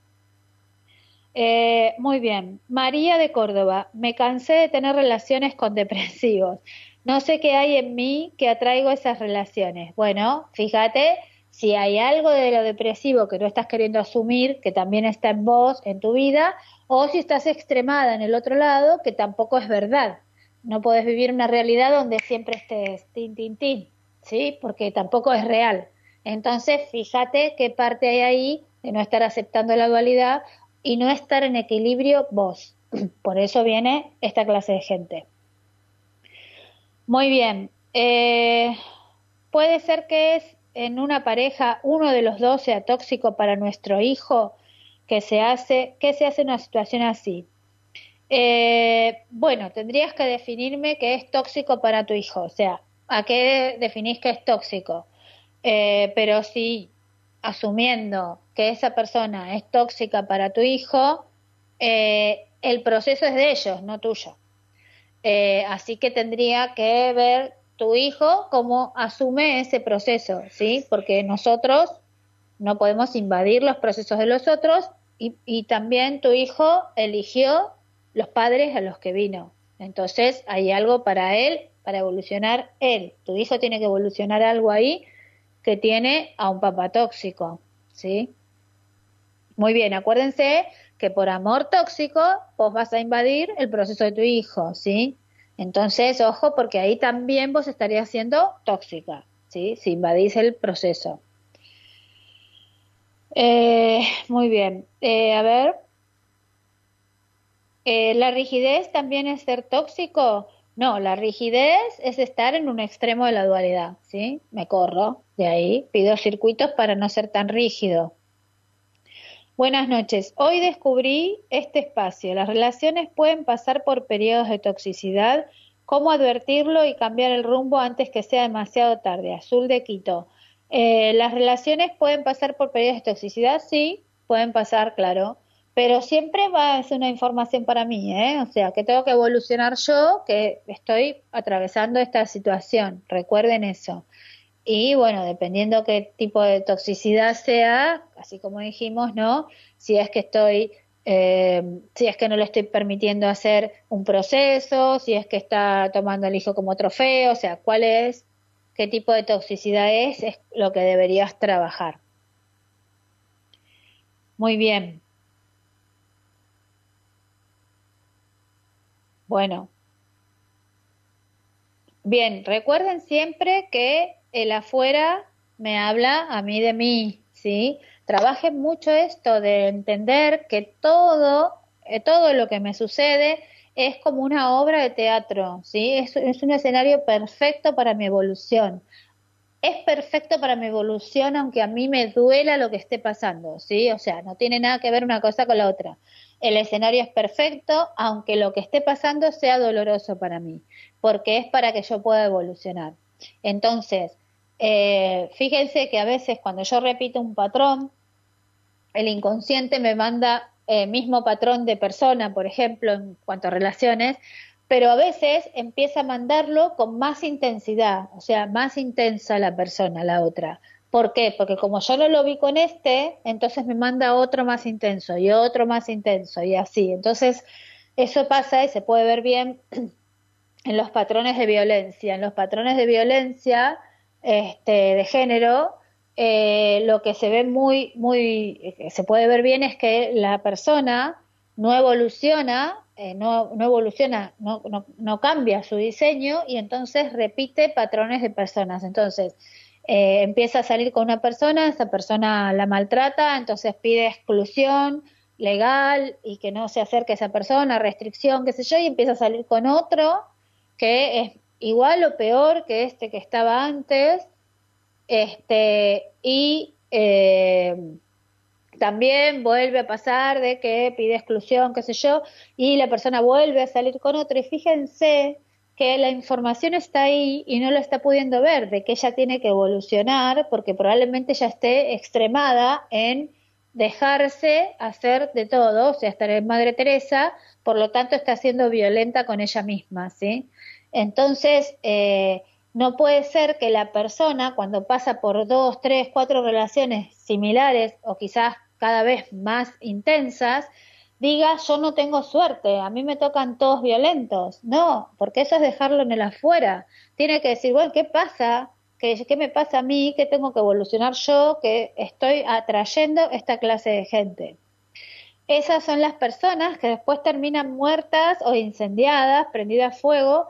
Muy bien, María de Córdoba, me cansé de tener relaciones con depresivos, no sé qué hay en mí que atraigo esas relaciones. Bueno, fíjate, si hay algo de lo depresivo que no estás queriendo asumir, que también está en vos, en tu vida, o si estás extremada en el otro lado, que tampoco es verdad, no podés vivir una realidad donde siempre estés tin, tin, tin, ¿sí? Porque tampoco es real. Entonces, fíjate qué parte hay ahí de no estar aceptando la dualidad y no estar en equilibrio vos. Por eso viene esta clase de gente. Muy bien. ¿Puede ser que en una pareja uno de los dos sea tóxico para nuestro hijo? ¿Qué se hace en una situación así? Bueno, tendrías que definirme qué es tóxico para tu hijo. O sea, ¿a qué definís que es tóxico? Pero si asumiendo que esa persona es tóxica para tu hijo, el proceso es de ellos, no tuyo. Así que tendría que ver tu hijo cómo asume ese proceso, ¿sí? Porque nosotros no podemos invadir los procesos de los otros y también tu hijo eligió los padres a los que vino. Entonces hay algo para él, para evolucionar él. Tu hijo tiene que evolucionar algo ahí que tiene a un papá tóxico, ¿sí? Muy bien, acuérdense que por amor tóxico vos vas a invadir el proceso de tu hijo, ¿sí? Entonces, ojo, porque ahí también vos estarías siendo tóxica, ¿sí? Si invadís el proceso. Muy bien, a ver. ¿La rigidez también es ser tóxico? No, la rigidez es estar en un extremo de la dualidad, ¿sí? Me corro de ahí, pido circuitos para no ser tan rígido. Buenas noches. Hoy descubrí este espacio. Las relaciones pueden pasar por periodos de toxicidad. ¿Cómo advertirlo y cambiar el rumbo antes que sea demasiado tarde? Azul de Quito. Las relaciones pueden pasar por periodos de toxicidad, sí, pueden pasar, claro. Pero siempre va a ser una información para mí, ¿eh? O sea, que tengo que evolucionar yo, que estoy atravesando esta situación. Recuerden eso. Y bueno, dependiendo qué tipo de toxicidad sea, así como dijimos, ¿no? Si es que estoy, si es que no le estoy permitiendo hacer un proceso, si es que está tomando al hijo como trofeo, o sea, cuál es, qué tipo de toxicidad es lo que deberías trabajar. Muy bien. Bueno. Bien, recuerden siempre que el afuera me habla a mí de mí, ¿sí? Trabajen mucho esto de entender que todo lo que me sucede es como una obra de teatro, ¿sí? Es un escenario perfecto para mi evolución. Es perfecto para mi evolución aunque a mí me duela lo que esté pasando, ¿sí? O sea, no tiene nada que ver una cosa con la otra. El escenario es perfecto aunque lo que esté pasando sea doloroso para mí, porque es para que yo pueda evolucionar. Entonces, fíjense que a veces cuando yo repito un patrón, el inconsciente me manda el mismo patrón de persona, por ejemplo, en cuanto a relaciones, pero a veces empieza a mandarlo con más intensidad, o sea, más intensa la persona, la otra. ¿Por qué? Porque como yo no lo vi con este, entonces me manda otro más intenso y otro más intenso y así. Entonces, eso pasa y se puede ver bien en los patrones de violencia. En los patrones de violencia de género, lo que se ve muy se puede ver bien es que la persona no evoluciona, no cambia su diseño y entonces repite patrones de personas. Entonces, empieza a salir con una persona, esa persona la maltrata, entonces pide exclusión legal y que no se acerque a esa persona, restricción, qué sé yo, y empieza a salir con otro que es igual o peor que este que estaba antes, también vuelve a pasar de que pide exclusión, qué sé yo, y la persona vuelve a salir con otro, y fíjense que la información está ahí y no la está pudiendo ver, de que ella tiene que evolucionar, porque probablemente ella esté extremada en dejarse hacer de todo, o sea, estar en Madre Teresa, por lo tanto está siendo violenta con ella misma, ¿sí? Entonces, no puede ser que la persona, cuando pasa por 2, 3, 4 relaciones similares, o quizás cada vez más intensas, diga, yo no tengo suerte, a mí me tocan todos violentos. No, porque eso es dejarlo en el afuera. Tiene que decir, bueno, ¿qué pasa? ¿Qué me pasa a mí? ¿Qué tengo que evolucionar yo? ¿Qué estoy atrayendo esta clase de gente? Esas son las personas que después terminan muertas o incendiadas, prendidas a fuego.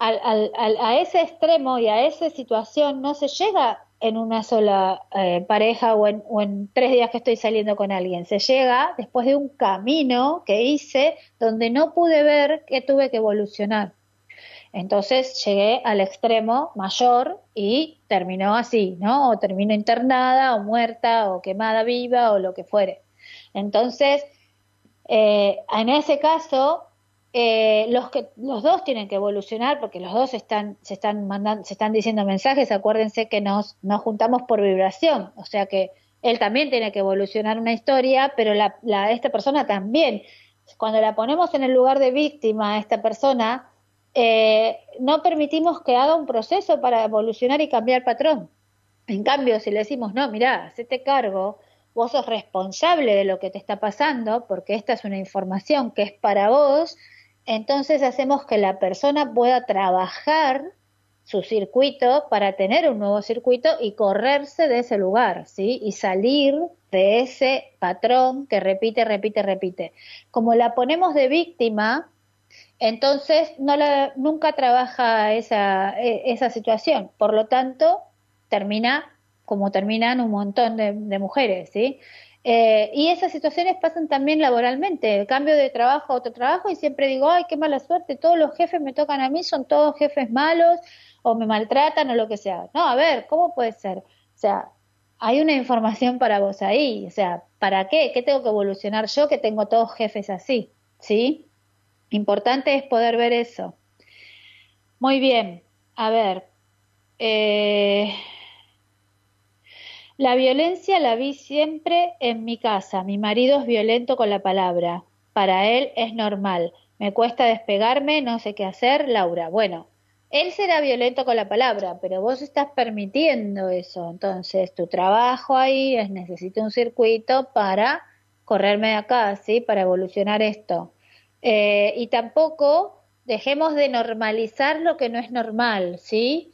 A ese extremo y a esa situación no se llega en una sola pareja o en 3 días que estoy saliendo con alguien. Se llega después de un camino que hice donde no pude ver que tuve que evolucionar. Entonces llegué al extremo mayor y terminó así, ¿no? O terminó internada o muerta o quemada viva o lo que fuere. Entonces, en ese caso, los dos tienen que evolucionar porque los dos se están diciendo mensajes. Acuérdense que nos juntamos por vibración, o sea que él también tiene que evolucionar una historia, pero esta persona también. Cuando la ponemos en el lugar de víctima a esta persona, no permitimos que haga un proceso para evolucionar y cambiar patrón. En cambio, si le decimos, no, mirá, hacete cargo, vos sos responsable de lo que te está pasando, porque esta es una información que es para vos, entonces hacemos que la persona pueda trabajar su circuito para tener un nuevo circuito y correrse de ese lugar, ¿sí? Y salir de ese patrón que repite. Como la ponemos de víctima, entonces nunca trabaja esa situación. Por lo tanto, termina como terminan un montón de mujeres, ¿sí? Y esas situaciones pasan también laboralmente, cambio de trabajo a otro trabajo y siempre digo, ay, qué mala suerte, todos los jefes me tocan a mí, son todos jefes malos, o me maltratan o lo que sea. No, a ver, ¿cómo puede ser? O sea, hay una información para vos ahí, o sea, ¿para qué? ¿Qué tengo que evolucionar yo que tengo todos jefes así? ¿Sí? Importante es poder ver eso. Muy bien, a ver. La violencia la vi siempre en mi casa. Mi marido es violento con la palabra. Para él es normal. Me cuesta despegarme, no sé qué hacer, Laura. Bueno, él será violento con la palabra, pero vos estás permitiendo eso. Entonces, tu trabajo ahí es necesito un circuito para correrme de acá, ¿sí? Para evolucionar esto. Y tampoco dejemos de normalizar lo que no es normal, ¿sí?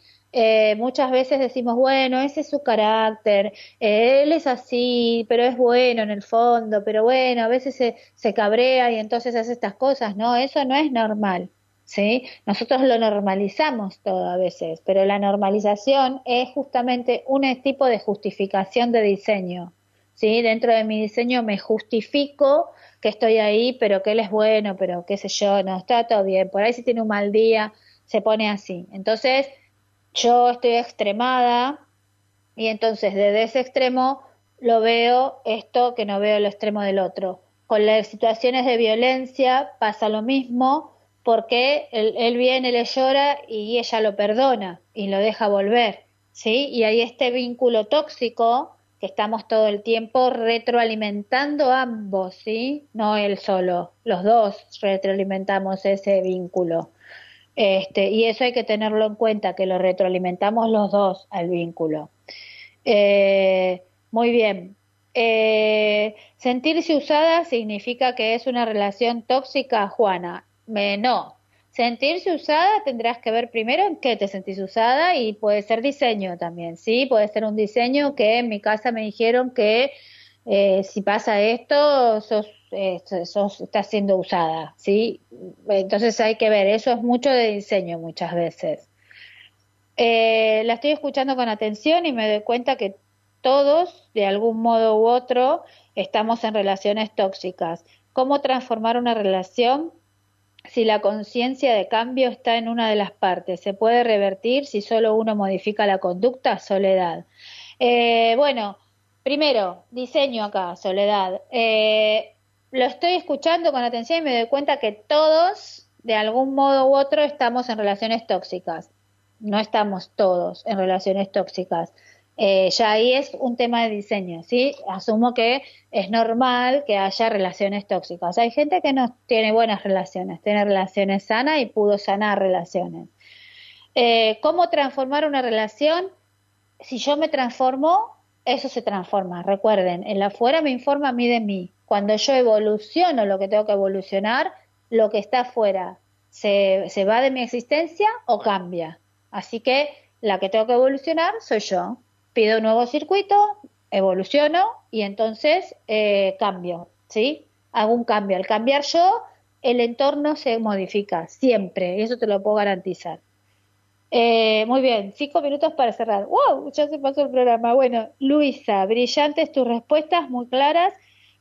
Muchas veces decimos, bueno, ese es su carácter, él es así, pero es bueno en el fondo, pero bueno, a veces se cabrea y entonces hace estas cosas. No, eso no es normal. ¿Sí? Nosotros lo normalizamos todo a veces, pero la normalización es justamente un tipo de justificación de diseño, ¿sí? Dentro de mi diseño me justifico que estoy ahí, pero que él es bueno, pero qué sé yo, no, está todo bien, por ahí si tiene un mal día se pone así. Entonces yo estoy extremada y entonces desde ese extremo lo veo esto que no veo el extremo del otro. Con las situaciones de violencia pasa lo mismo, porque él viene, le llora y ella lo perdona y lo deja volver, ¿sí? Y hay este vínculo tóxico que estamos todo el tiempo retroalimentando ambos, ¿sí? No él solo, los dos retroalimentamos ese vínculo. Y eso hay que tenerlo en cuenta, que lo retroalimentamos los dos al vínculo. Muy bien. Sentirse usada significa que es una relación tóxica, Juana. No, sentirse usada tendrás que ver primero en qué te sentís usada y puede ser diseño también, ¿sí? Puede ser un diseño que en mi casa me dijeron que si pasa esto estás siendo usada, ¿sí? Entonces hay que ver, eso es mucho de diseño muchas veces. La estoy escuchando con atención y me doy cuenta que todos, de algún modo u otro, estamos en relaciones tóxicas. ¿Cómo transformar una relación? Si la conciencia de cambio está en una de las partes, se puede revertir si solo uno modifica la conducta, Soledad. Bueno, primero, diseño acá, Soledad. Lo estoy escuchando con atención y me doy cuenta que todos, de algún modo u otro, estamos en relaciones tóxicas. No estamos todos en relaciones tóxicas. Ya ahí es un tema de diseño, ¿sí? Asumo que es normal que haya relaciones tóxicas. Hay gente que no tiene buenas relaciones, tiene relaciones sanas y pudo sanar relaciones. ¿Cómo transformar una relación? Si yo me transformo, eso se transforma. Recuerden, el afuera me informa a mí de mí. Cuando yo evoluciono lo que tengo que evolucionar, lo que está afuera se va de mi existencia o cambia. Así que la que tengo que evolucionar soy yo. Pido un nuevo circuito, evoluciono y entonces cambio, ¿sí? Hago un cambio. Al cambiar yo, el entorno se modifica siempre, eso te lo puedo garantizar. Muy bien, 5 minutos para cerrar. ¡Wow! Ya se pasó el programa. Bueno, Luisa, brillantes tus respuestas, muy claras.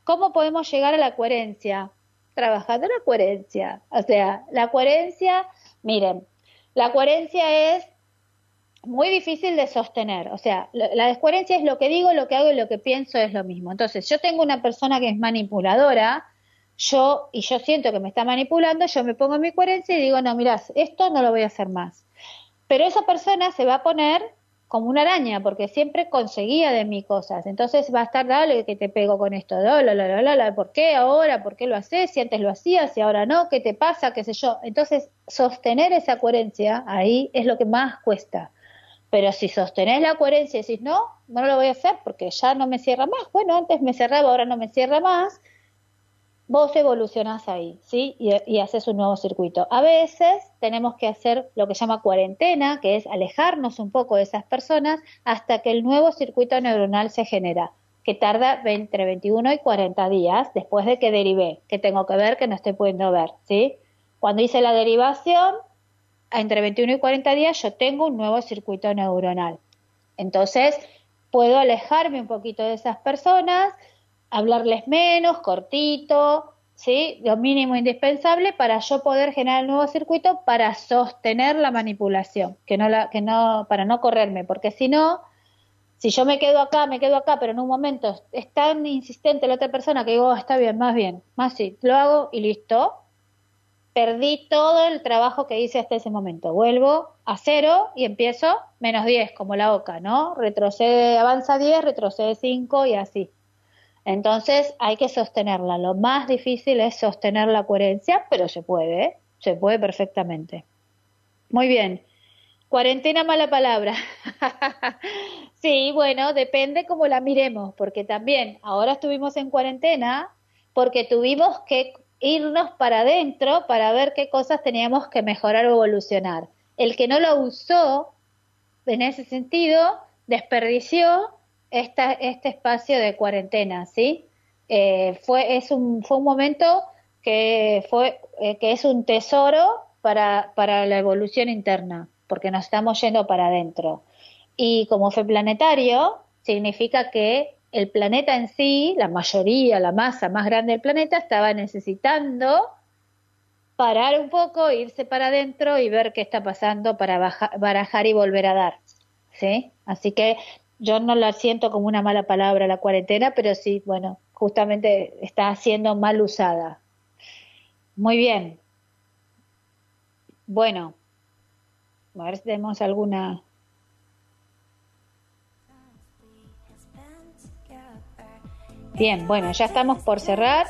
¿Cómo podemos llegar a la coherencia? Trabajando la coherencia. O sea, la coherencia, miren, la coherencia es muy difícil de sostener, o sea, la descoherencia es lo que digo, lo que hago y lo que pienso es lo mismo. Entonces, yo tengo una persona que es manipuladora, yo siento que me está manipulando, yo me pongo en mi coherencia y digo, no, mirá, esto no lo voy a hacer más. Pero esa persona se va a poner como una araña, porque siempre conseguía de mí cosas. Entonces va a estar, dale, que te pego con esto, ¿por qué ahora? ¿Por qué lo haces? Si antes lo hacías y ahora no, ¿qué te pasa? ¿Qué sé yo? Entonces, sostener esa coherencia ahí es lo que más cuesta. Pero si sostenés la coherencia y decís, no lo voy a hacer porque ya no me cierra más, bueno, antes me cerraba, ahora no me cierra más, vos evolucionás ahí, ¿sí? Y haces un nuevo circuito. A veces tenemos que hacer lo que se llama cuarentena, que es alejarnos un poco de esas personas hasta que el nuevo circuito neuronal se genera, que tarda entre 21 y 40 días después de que derivé, que tengo que ver, que no estoy pudiendo ver, ¿sí? Cuando hice la derivación, entre 21 y 40 días yo tengo un nuevo circuito neuronal. Entonces, puedo alejarme un poquito de esas personas, hablarles menos, cortito, ¿sí? Lo mínimo indispensable para yo poder generar el nuevo circuito para sostener la manipulación, para no correrme, porque si no... Si yo me quedo acá, pero en un momento es tan insistente la otra persona que digo, está bien, más sí, lo hago y listo. Perdí todo el trabajo que hice hasta ese momento. Vuelvo a cero y empiezo menos 10, como la OCA, ¿no? Retrocede, avanza 10, retrocede 5 y así. Entonces hay que sostenerla. Lo más difícil es sostener la coherencia, pero se puede perfectamente. Muy bien. Cuarentena, mala palabra. Sí, bueno, depende cómo la miremos, porque también ahora estuvimos en cuarentena porque tuvimos que irnos para adentro para ver qué cosas teníamos que mejorar o evolucionar. El que no lo usó, en ese sentido, desperdició este espacio de cuarentena, ¿sí? Fue un momento que es un tesoro para la evolución interna, porque nos estamos yendo para adentro. Y como fue planetario, significa que el planeta en sí, la mayoría, la masa más grande del planeta, estaba necesitando parar un poco, irse para adentro y ver qué está pasando para barajar y volver a dar, ¿sí? Así que yo no lo siento como una mala palabra la cuarentena, pero sí, bueno, justamente está siendo mal usada. Muy bien. Bueno, a ver si tenemos alguna... Bien, bueno, ya estamos por cerrar.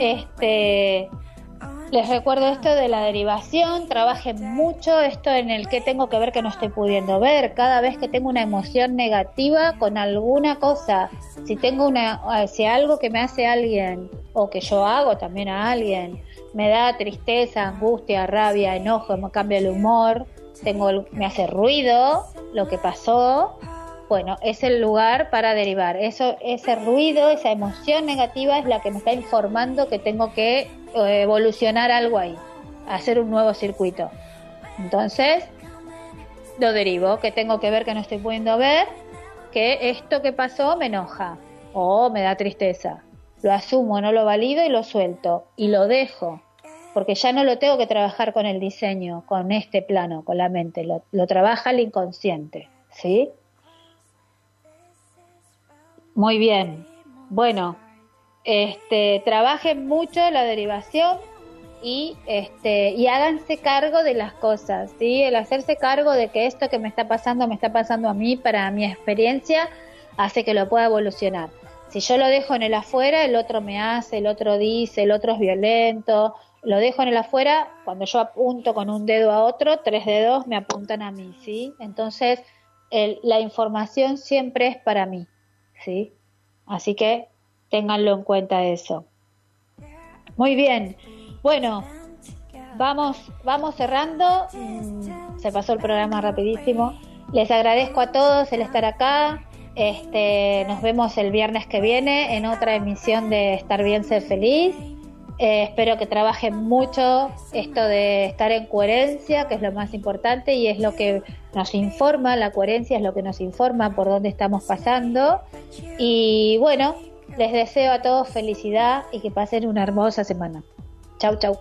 Les recuerdo esto de la derivación. Trabajen mucho esto en el que tengo que ver que no estoy pudiendo ver. Cada vez que tengo una emoción negativa con alguna cosa, si algo que me hace alguien o que yo hago también a alguien, me da tristeza, angustia, rabia, enojo, me cambia el humor, me hace ruido lo que pasó. Bueno, es el lugar para derivar. Ese ruido, esa emoción negativa es la que me está informando que tengo que evolucionar algo ahí, hacer un nuevo circuito. Entonces, lo derivo, que tengo que ver que no estoy pudiendo ver, que esto que pasó me enoja o me da tristeza. Lo asumo, no lo valido y lo suelto y lo dejo, porque ya no lo tengo que trabajar con el diseño, con este plano, con la mente, lo trabaja el inconsciente, ¿sí? Muy bien, bueno, trabajen mucho la derivación y háganse cargo de las cosas, ¿sí? El hacerse cargo de que esto que me está pasando a mí, para mi experiencia, hace que lo pueda evolucionar. Si yo lo dejo en el afuera, el otro me hace, el otro dice, el otro es violento, lo dejo en el afuera, cuando yo apunto con un dedo a otro, 3 dedos me apuntan a mí, ¿sí? Entonces, la información siempre es para mí. ¿Sí? Así que ténganlo en cuenta eso. Muy bien. Bueno, vamos cerrando. Se pasó el programa rapidísimo. Les agradezco a todos el estar acá. Nos vemos el viernes que viene en otra emisión de Estar Bien, Ser Feliz. Espero que trabajen mucho esto de estar en coherencia, que es lo más importante y es lo que nos informa. La coherencia es lo que nos informa por dónde estamos pasando. Y bueno, les deseo a todos felicidad y que pasen una hermosa semana. Chau, chau.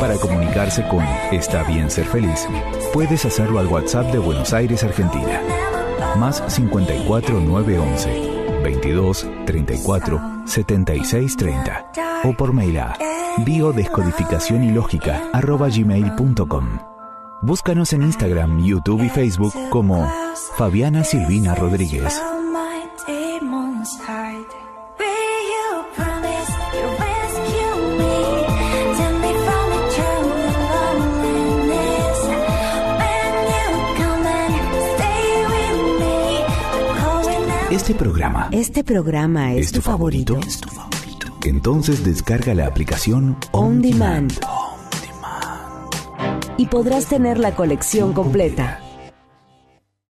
Para comunicarse con Está Bien Ser Feliz, puedes hacerlo al WhatsApp de Buenos Aires, Argentina. Más 54 911 22 34 76 30. O por mail a biodescodificación y lógica @gmail.com. Búscanos en Instagram, YouTube y Facebook como Fabiana Silvina Rodríguez. Stay Este programa es tu favorito. ¿Es tu favorito? Entonces descarga la aplicación Ondemand. Y podrás tener la colección completa.